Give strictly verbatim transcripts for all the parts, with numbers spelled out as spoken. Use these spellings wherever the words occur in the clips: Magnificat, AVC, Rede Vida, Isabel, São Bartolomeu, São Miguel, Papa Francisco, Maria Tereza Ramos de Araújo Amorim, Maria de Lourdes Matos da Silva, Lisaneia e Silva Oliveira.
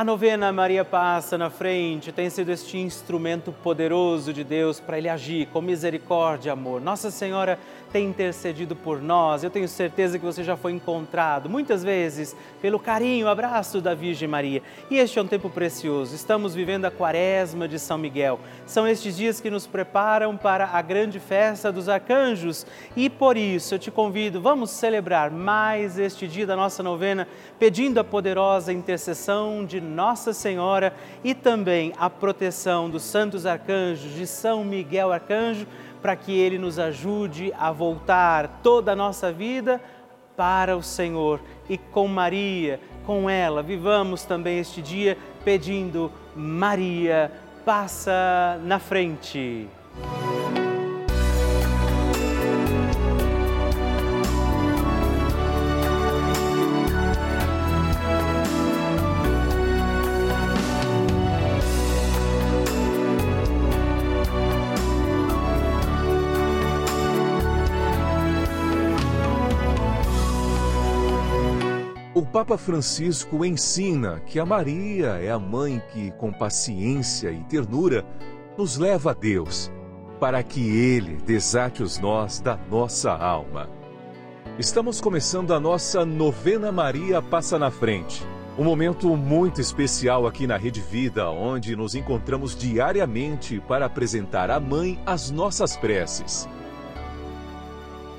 A novena Maria Passa na Frente tem sido este instrumento poderoso de Deus para Ele agir com misericórdia e amor. Nossa Senhora tem intercedido por nós. Eu tenho certeza que você já foi encontrado, muitas vezes, pelo carinho, abraço da Virgem Maria. E este é um tempo precioso. Estamos vivendo a Quaresma de São Miguel. São estes dias que nos preparam para a grande festa dos arcanjos. E por isso eu te convido, vamos celebrar mais este dia da nossa novena, pedindo a poderosa intercessão de Nossa Senhora e também a proteção dos santos arcanjos, de São Miguel Arcanjo, para que ele nos ajude a voltar toda a nossa vida para o Senhor. E com Maria, com ela, vivamos também este dia pedindo: Maria, passa na frente. O Papa Francisco ensina que a Maria é a mãe que, com paciência e ternura, nos leva a Deus, para que Ele desate os nós da nossa alma. Estamos começando a nossa novena Maria Passa na Frente, um momento muito especial aqui na Rede Vida, onde nos encontramos diariamente para apresentar à Mãe as nossas preces.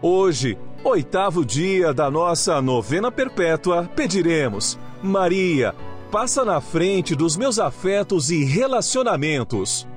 Hoje, oitavo dia da nossa novena perpétua, pediremos: Maria, passa na frente dos meus afetos e relacionamentos.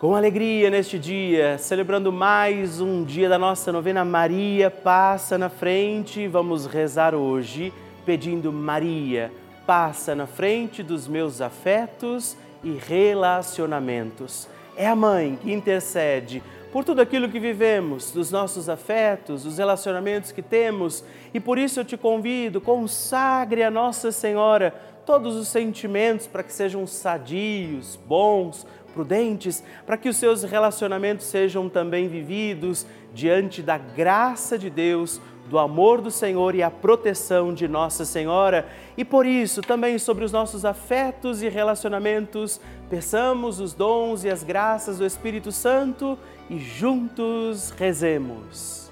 Com alegria neste dia, celebrando mais um dia da nossa novena Maria Passa na Frente, vamos rezar hoje pedindo: Maria, passa na frente dos meus afetos e relacionamentos. É a mãe que intercede por tudo aquilo que vivemos, dos nossos afetos, dos relacionamentos que temos. E por isso eu te convido, consagre a Nossa Senhora todos os sentimentos para que sejam sadios, bons, prudentes, para que os seus relacionamentos sejam também vividos diante da graça de Deus, do amor do Senhor e a proteção de Nossa Senhora. E por isso, também sobre os nossos afetos e relacionamentos, peçamos os dons e as graças do Espírito Santo e juntos rezemos.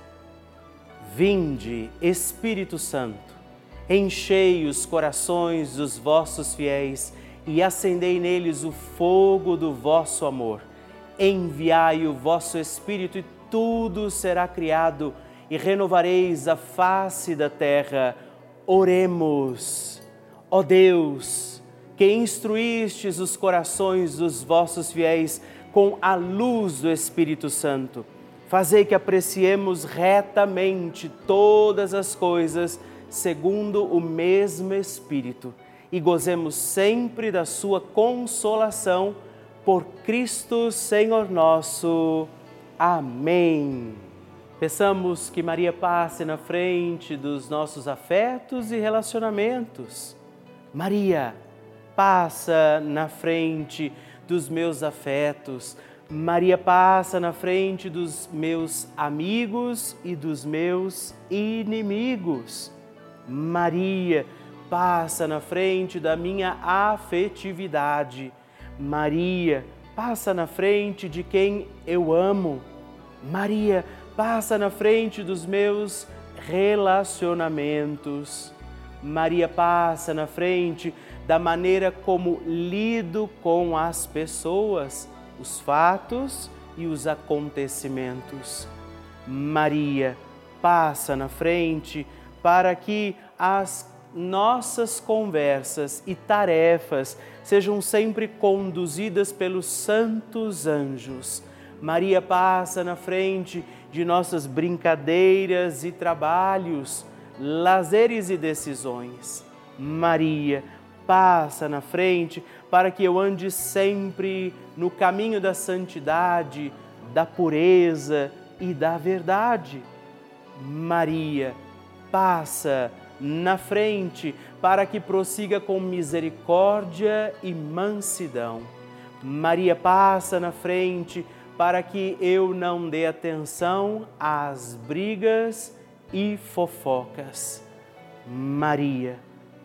Vinde, Espírito Santo, enchei os corações dos vossos fiéis e acendei neles o fogo do vosso amor. Enviai o vosso Espírito e tudo será criado e renovareis a face da terra. Oremos. Ó Deus, que instruístes os corações dos vossos fiéis com a luz do Espírito Santo, fazei que apreciemos retamente todas as coisas segundo o mesmo Espírito e gozemos sempre da sua consolação, por Cristo Senhor nosso. Amém. Peçamos que Maria passe na frente dos nossos afetos e relacionamentos. Maria, passa na frente dos meus afetos. Maria, passa na frente dos meus amigos e dos meus inimigos. Maria, passa na frente da minha afetividade. Maria, passa na frente de quem eu amo. Maria, passa na frente dos meus relacionamentos. Maria, passa na frente da maneira como lido com as pessoas, os fatos e os acontecimentos. Maria, passa na frente para que as nossas conversas e tarefas sejam sempre conduzidas pelos santos anjos. Maria, passa na frente de nossas brincadeiras e trabalhos. lazeres e decisões. Maria, passa na frente para que eu ande sempre no caminho da santidade, da pureza e da verdade. Maria, passa na frente para que prossiga com misericórdia e mansidão. Maria, passa na frente para que eu não dê atenção às brigas e fofocas. Maria,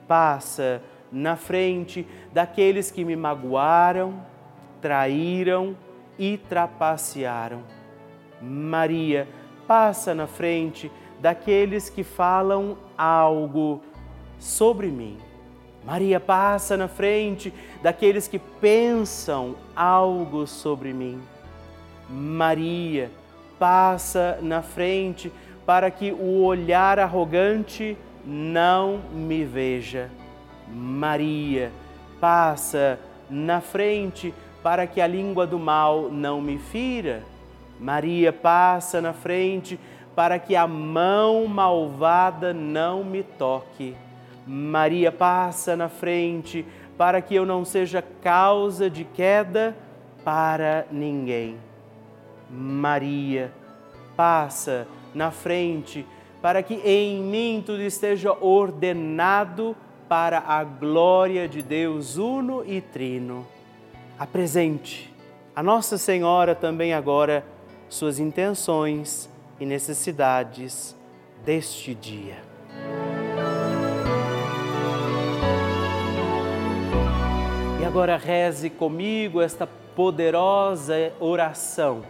passa na frente daqueles que me magoaram, traíram e trapacearam. Maria, passa na frente daqueles que falam algo sobre mim. Maria, passa na frente daqueles que pensam algo sobre mim. Maria, passa na frente para que o olhar arrogante não me veja. Maria, passa na frente para que a língua do mal não me fira. Maria, passa na frente para que a mão malvada não me toque. Maria, passa na frente para que eu não seja causa de queda para ninguém. Maria, passa na frente para que em mim tudo esteja ordenado para a glória de Deus uno e trino. Apresente a Nossa Senhora também agora suas intenções e necessidades deste dia. E agora reze comigo esta poderosa oração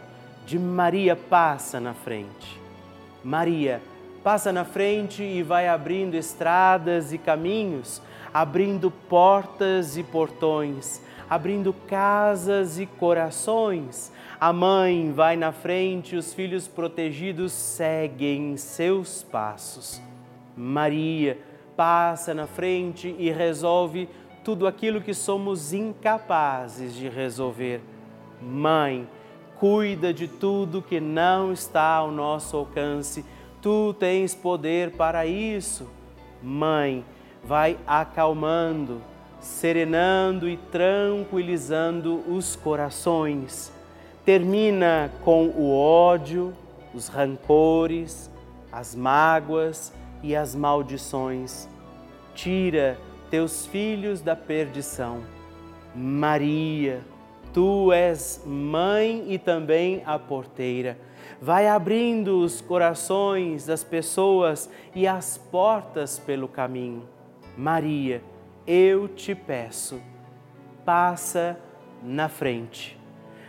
de Maria passa na frente. Maria passa na frente e vai abrindo estradas e caminhos, abrindo portas e portões, abrindo casas e corações. A mãe vai na frente e os filhos protegidos seguem seus passos. Maria passa na frente e resolve tudo aquilo que somos incapazes de resolver. Mãe, cuida de tudo que não está ao nosso alcance. Tu tens poder para isso. Mãe, vai acalmando, serenando e tranquilizando os corações. Termina com o ódio, os rancores, as mágoas e as maldições. Tira teus filhos da perdição. Maria, tu és mãe e também a porteira. Vai abrindo os corações das pessoas e as portas pelo caminho. Maria, eu te peço, passa na frente.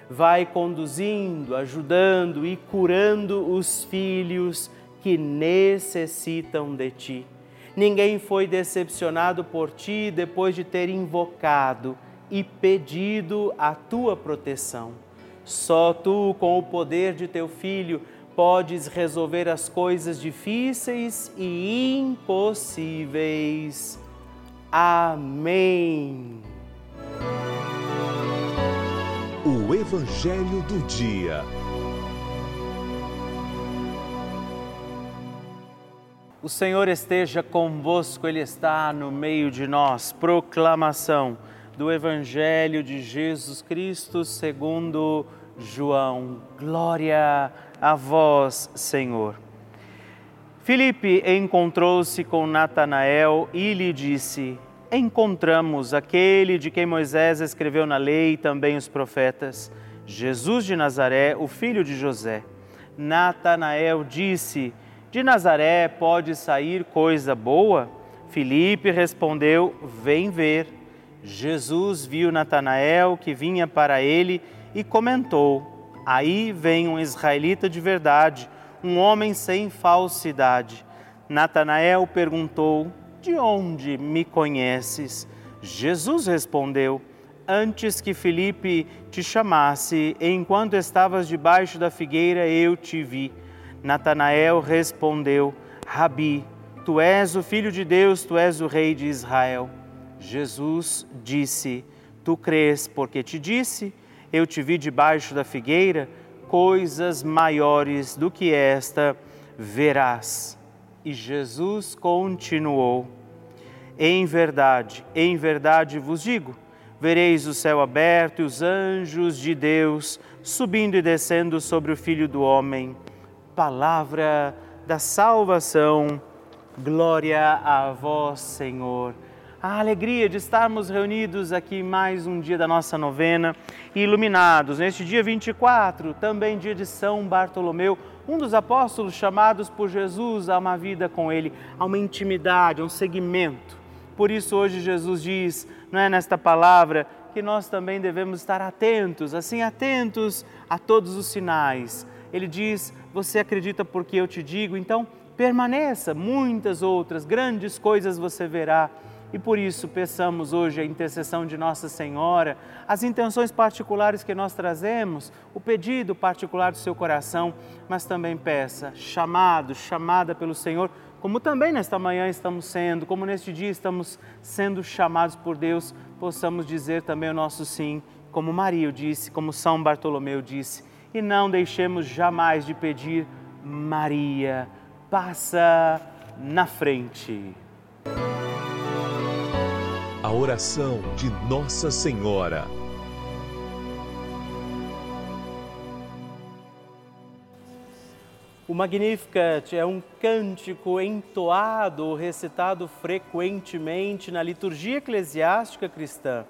Vai conduzindo, ajudando e curando os filhos que necessitam de ti. Ninguém foi decepcionado por ti depois de ter invocado e pedido a tua proteção. Só tu, com o poder de teu Filho, podes resolver as coisas difíceis e impossíveis. Amém. O Evangelho do Dia. O Senhor esteja convosco, Ele está no meio de nós. Proclamação do Evangelho de Jesus Cristo segundo João. Glória a vós, Senhor. Filipe encontrou-se com Natanael e lhe disse: encontramos aquele de quem Moisés escreveu na lei e também os profetas, Jesus de Nazaré, o filho de José. Natanael disse: de Nazaré pode sair coisa boa? Filipe respondeu: vem ver. Jesus viu Natanael que vinha para ele e comentou: aí vem um israelita de verdade, um homem sem falsidade. Natanael perguntou: de onde me conheces? Jesus respondeu: antes que Filipe te chamasse, enquanto estavas debaixo da figueira, eu te vi. Natanael respondeu: Rabi, tu és o Filho de Deus, tu és o Rei de Israel. Jesus disse: tu crês porque te disse, eu te vi debaixo da figueira, coisas maiores do que esta verás. E Jesus continuou: Em verdade, em verdade vos digo, vereis o céu aberto e os anjos de Deus subindo e descendo sobre o Filho do Homem. Palavra da salvação. Glória a vós, Senhor. A alegria de estarmos reunidos aqui mais um dia da nossa novena, iluminados neste dia vinte e quatro, também dia de São Bartolomeu, um dos apóstolos chamados por Jesus a uma vida com Ele, a uma intimidade, a um seguimento. Por isso hoje Jesus diz, não é, nesta palavra, que nós também devemos estar atentos, assim atentos a todos os sinais. Ele diz, você acredita porque eu te digo, então permaneça, muitas outras grandes coisas você verá. E por isso peçamos hoje a intercessão de Nossa Senhora, as intenções particulares que nós trazemos, o pedido particular do seu coração, mas também peça, chamado, chamada pelo Senhor, como também nesta manhã estamos sendo, como neste dia estamos sendo chamados por Deus, possamos dizer também o nosso sim, como Maria disse, como São Bartolomeu disse, e não deixemos jamais de pedir, Maria, passa na frente. A oração de Nossa Senhora. O Magnificat é um cântico entoado ou recitado frequentemente na liturgia eclesiástica cristã.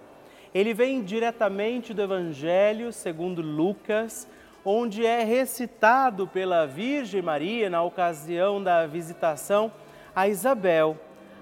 Ele vem diretamente do Evangelho segundo Lucas, onde é recitado pela Virgem Maria na ocasião da visitação a Isabel.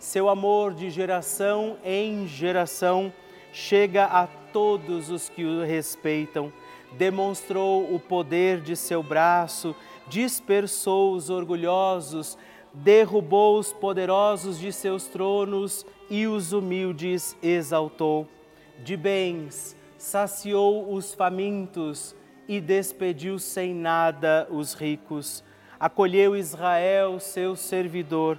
Seu amor de geração em geração chega a todos os que o respeitam. Demonstrou o poder de seu braço, dispersou os orgulhosos, derrubou os poderosos de seus tronos e os humildes exaltou. De bens saciou os famintos e despediu sem nada os ricos. Acolheu Israel, seu servidor,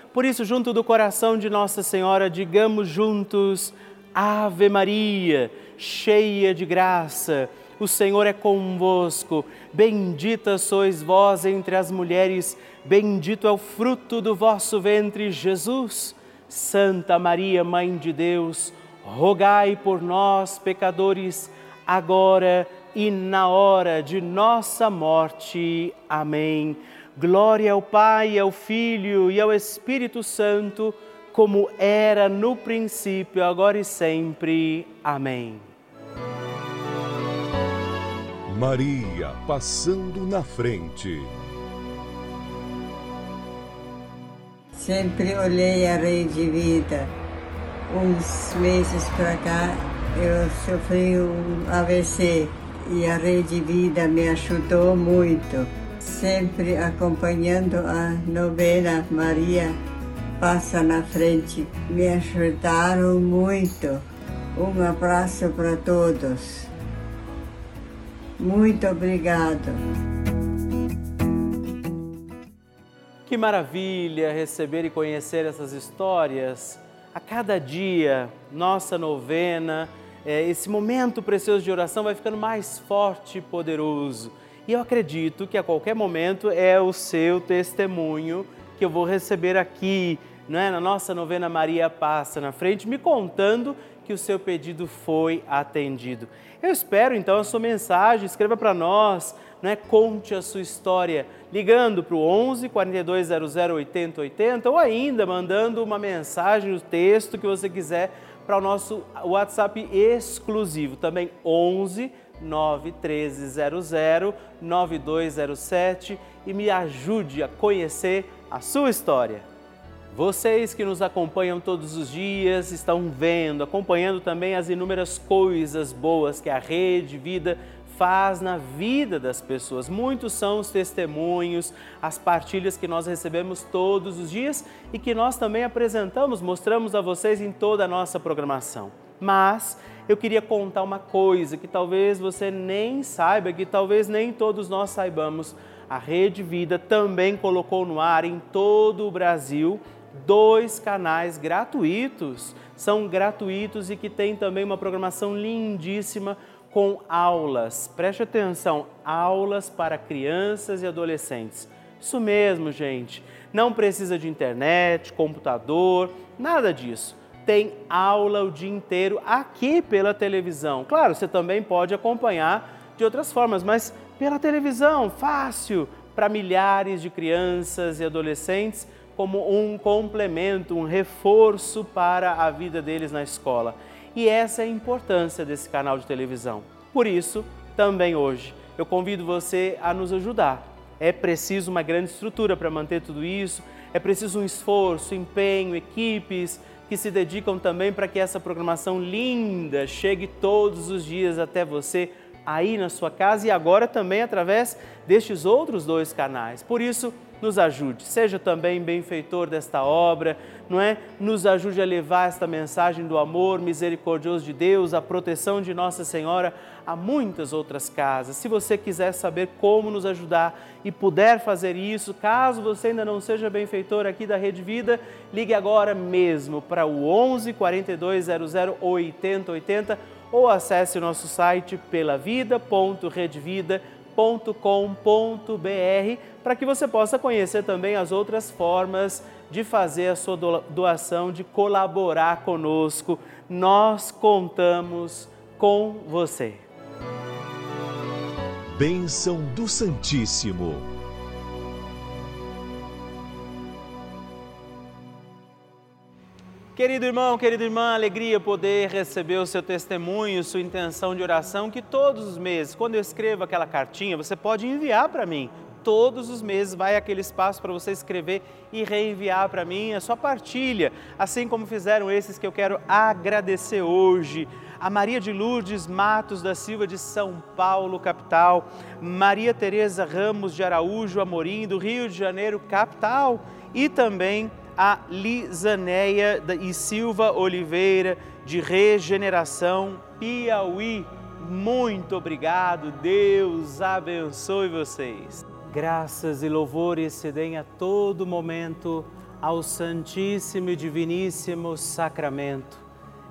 Por isso, junto do coração de Nossa Senhora, digamos juntos, Ave Maria, cheia de graça, o Senhor é convosco. Bendita sois vós entre as mulheres, bendito é o fruto do vosso ventre, Jesus. Santa Maria, Mãe de Deus, rogai por nós, pecadores, agora e na hora de nossa morte. Amém. Glória ao Pai, ao Filho e ao Espírito Santo, como era no princípio, agora e sempre. Amém. Maria passando na frente. Sempre olhei a Rede Vida. Uns meses para cá eu sofri um A V C e a Rede Vida me ajudou muito. Sempre acompanhando a novena Maria Passa na Frente. Me ajudaram muito. Um abraço para todos. Muito obrigado. Que maravilha receber e conhecer essas histórias a cada dia, nossa novena, esse momento precioso de oração vai ficando mais forte e poderoso. E eu acredito que a qualquer momento é o seu testemunho que eu vou receber aqui, né, na nossa novena Maria Passa na Frente, me contando que o seu pedido foi atendido. Eu espero então a sua mensagem, escreva para nós, né, conte a sua história, ligando para o onze, quarenta e dois, zero zero, oitenta, oitenta ou ainda mandando uma mensagem, o texto que você quiser para o nosso WhatsApp exclusivo, também onze, nove treze zero zero, nove dois zero sete e me ajude a conhecer a sua história. Vocês que nos acompanham todos os dias estão vendo, acompanhando também as inúmeras coisas boas que a Rede Vida faz na vida das pessoas. Muitos são os testemunhos, as partilhas que nós recebemos todos os dias e que nós também apresentamos, mostramos a vocês em toda a nossa programação. Mas eu queria contar uma coisa que talvez você nem saiba, que talvez nem todos nós saibamos. A Rede Vida também colocou no ar em todo o Brasil dois canais gratuitos. São gratuitos e que tem também uma programação lindíssima com aulas. Preste atenção, aulas para crianças e adolescentes. Isso mesmo, gente. Não precisa de internet, computador, nada disso. Tem aula o dia inteiro aqui pela televisão. Claro, você também pode acompanhar de outras formas, mas pela televisão, fácil, para milhares de crianças e adolescentes, como um complemento, um reforço para a vida deles na escola. E essa é a importância desse canal de televisão. Por isso, também hoje, eu convido você a nos ajudar. É preciso uma grande estrutura para manter tudo isso, é preciso um esforço, empenho, equipes que se dedicam também para que essa programação linda chegue todos os dias até você, aí na sua casa e agora também através destes outros dois canais. Por isso, nos ajude, seja também benfeitor desta obra, não é? Nos ajude a levar esta mensagem do amor misericordioso de Deus, a proteção de Nossa Senhora a muitas outras casas. Se você quiser saber como nos ajudar e puder fazer isso, caso você ainda não seja benfeitor aqui da Rede Vida, ligue agora mesmo para o onze, quarenta e dois, zero zero, oitenta, oitenta ou acesse o nosso site pela vida ponto rede vida ponto com ponto br para que você possa conhecer também as outras formas de fazer a sua doação, de colaborar conosco. Nós contamos com você. Bênção do Santíssimo. Querido irmão, querida irmã, alegria poder receber o seu testemunho, sua intenção de oração, que todos os meses, quando eu escrevo aquela cartinha, você pode enviar para mim. Todos os meses vai aquele espaço para você escrever e reenviar para mim a sua partilha, assim como fizeram esses que eu quero agradecer hoje. A Maria de Lourdes Matos da Silva de São Paulo, capital. Maria Tereza Ramos de Araújo Amorim, do Rio de Janeiro, capital. E também a Lisaneia e Silva Oliveira, de Regeneração, Piauí. Muito obrigado, Deus abençoe vocês. Graças e louvores se deem a todo momento ao Santíssimo e Diviníssimo Sacramento.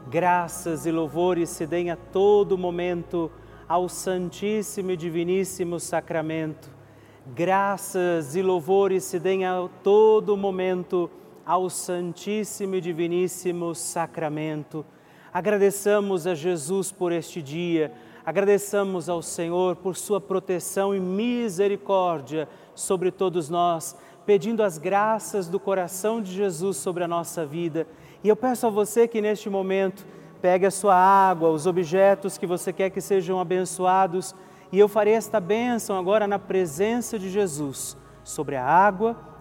Graças e louvores se deem a todo momento ao Santíssimo e Diviníssimo Sacramento. Graças e louvores se deem a todo momento ao Santíssimo e Diviníssimo Sacramento. Agradeçamos a Jesus por este dia. Agradeçamos ao Senhor por sua proteção e misericórdia sobre todos nós, pedindo as graças do coração de Jesus sobre a nossa vida. E eu peço a você que neste momento pegue a sua água, os objetos que você quer que sejam abençoados, e eu farei esta bênção agora na presença de Jesus, sobre a água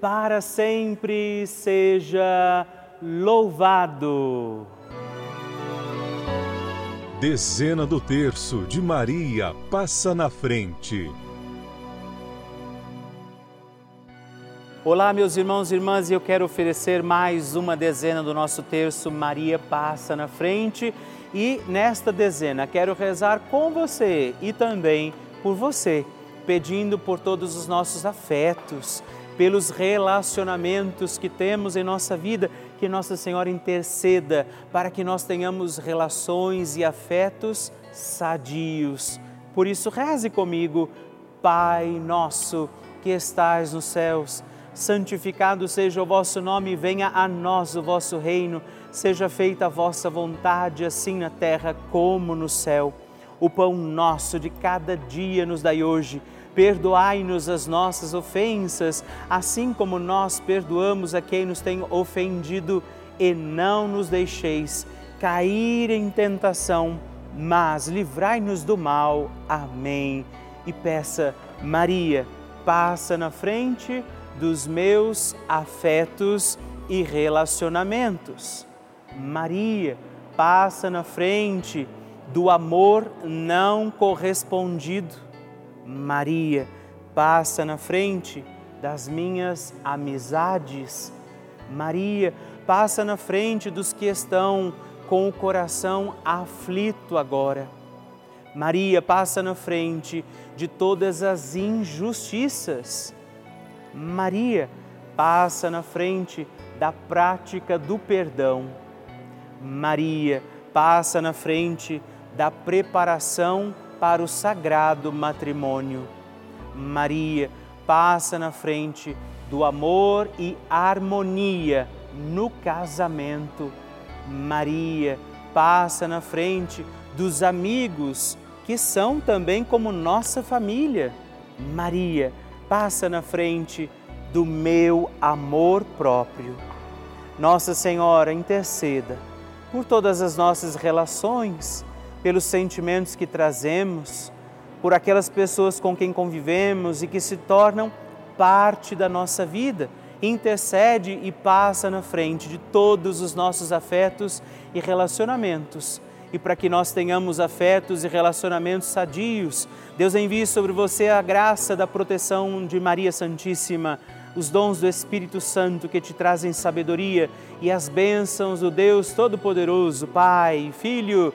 para sempre seja louvado. Dezena do terço de Maria passa na frente. Olá, meus irmãos e irmãs, eu quero oferecer mais uma dezena do nosso terço Maria passa na frente, e nesta dezena quero rezar com você e também por você, pedindo por todos os nossos afetos, pelos relacionamentos que temos em nossa vida, que Nossa Senhora interceda para que nós tenhamos relações e afetos sadios. Por isso, reze comigo. Pai nosso que estais nos céus, santificado seja o vosso nome, venha a nós o vosso reino, seja feita a vossa vontade, assim na terra como no céu. O pão nosso de cada dia nos dai hoje. Perdoai-nos as nossas ofensas, assim como nós perdoamos a quem nos tem ofendido. E não nos deixeis cair em tentação, mas livrai-nos do mal. Amém. E peça, Maria, passa na frente dos meus afetos e relacionamentos. Maria, passa na frente do amor não correspondido. Maria, passa na frente das minhas amizades. Maria, passa na frente dos que estão com o coração aflito agora. Maria, passa na frente de todas as injustiças. Maria, passa na frente da prática do perdão. Maria, passa na frente da preparação para o sagrado matrimônio. Maria, passa na frente do amor e harmonia no casamento. Maria, passa na frente dos amigos que são também como nossa família. Maria, passa na frente do meu amor próprio. Nossa Senhora, interceda por todas as nossas relações, pelos sentimentos que trazemos, por aquelas pessoas com quem convivemos e que se tornam parte da nossa vida. Intercede e passa na frente de todos os nossos afetos e relacionamentos. E para que nós tenhamos afetos e relacionamentos sadios, Deus envie sobre você a graça da proteção de Maria Santíssima, os dons do Espírito Santo que te trazem sabedoria e as bênçãos do Deus Todo-Poderoso, Pai, Filho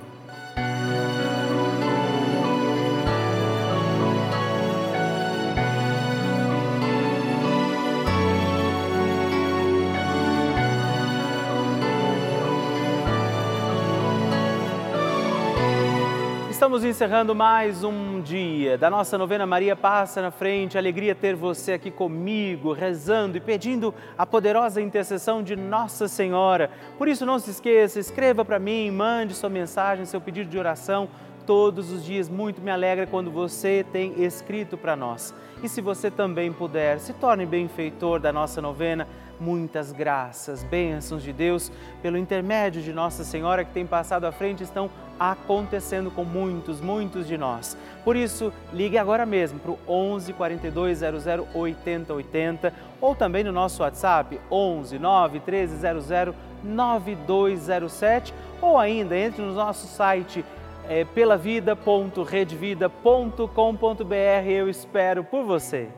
Estamos encerrando mais um dia da nossa novena Maria passa na frente. Alegria ter você aqui comigo, rezando e pedindo a poderosa intercessão de Nossa Senhora. Por isso não se esqueça, escreva para mim, mande sua mensagem, seu pedido de oração todos os dias. Muito me alegra quando você tem escrito para nós. E se você também puder, se torne benfeitor da nossa novena. Muitas graças, bênçãos de Deus, pelo intermédio de Nossa Senhora que tem passado à frente, estão acontecendo com muitos, muitos de nós. Por isso, ligue agora mesmo para o onze, quarenta e dois, zero zero, oitenta, oitenta ou também no nosso WhatsApp onze, nove, treze, zero zero, nove dois zero sete ou ainda entre no nosso site é, pelavida ponto redevida ponto com ponto br. Eu espero por você.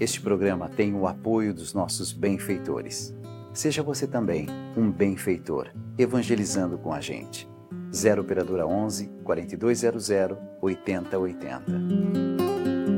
Este programa tem o apoio dos nossos benfeitores. Seja você também um benfeitor, evangelizando com a gente. zero operadora onze, quarenta e dois zero zero, oitenta oitenta.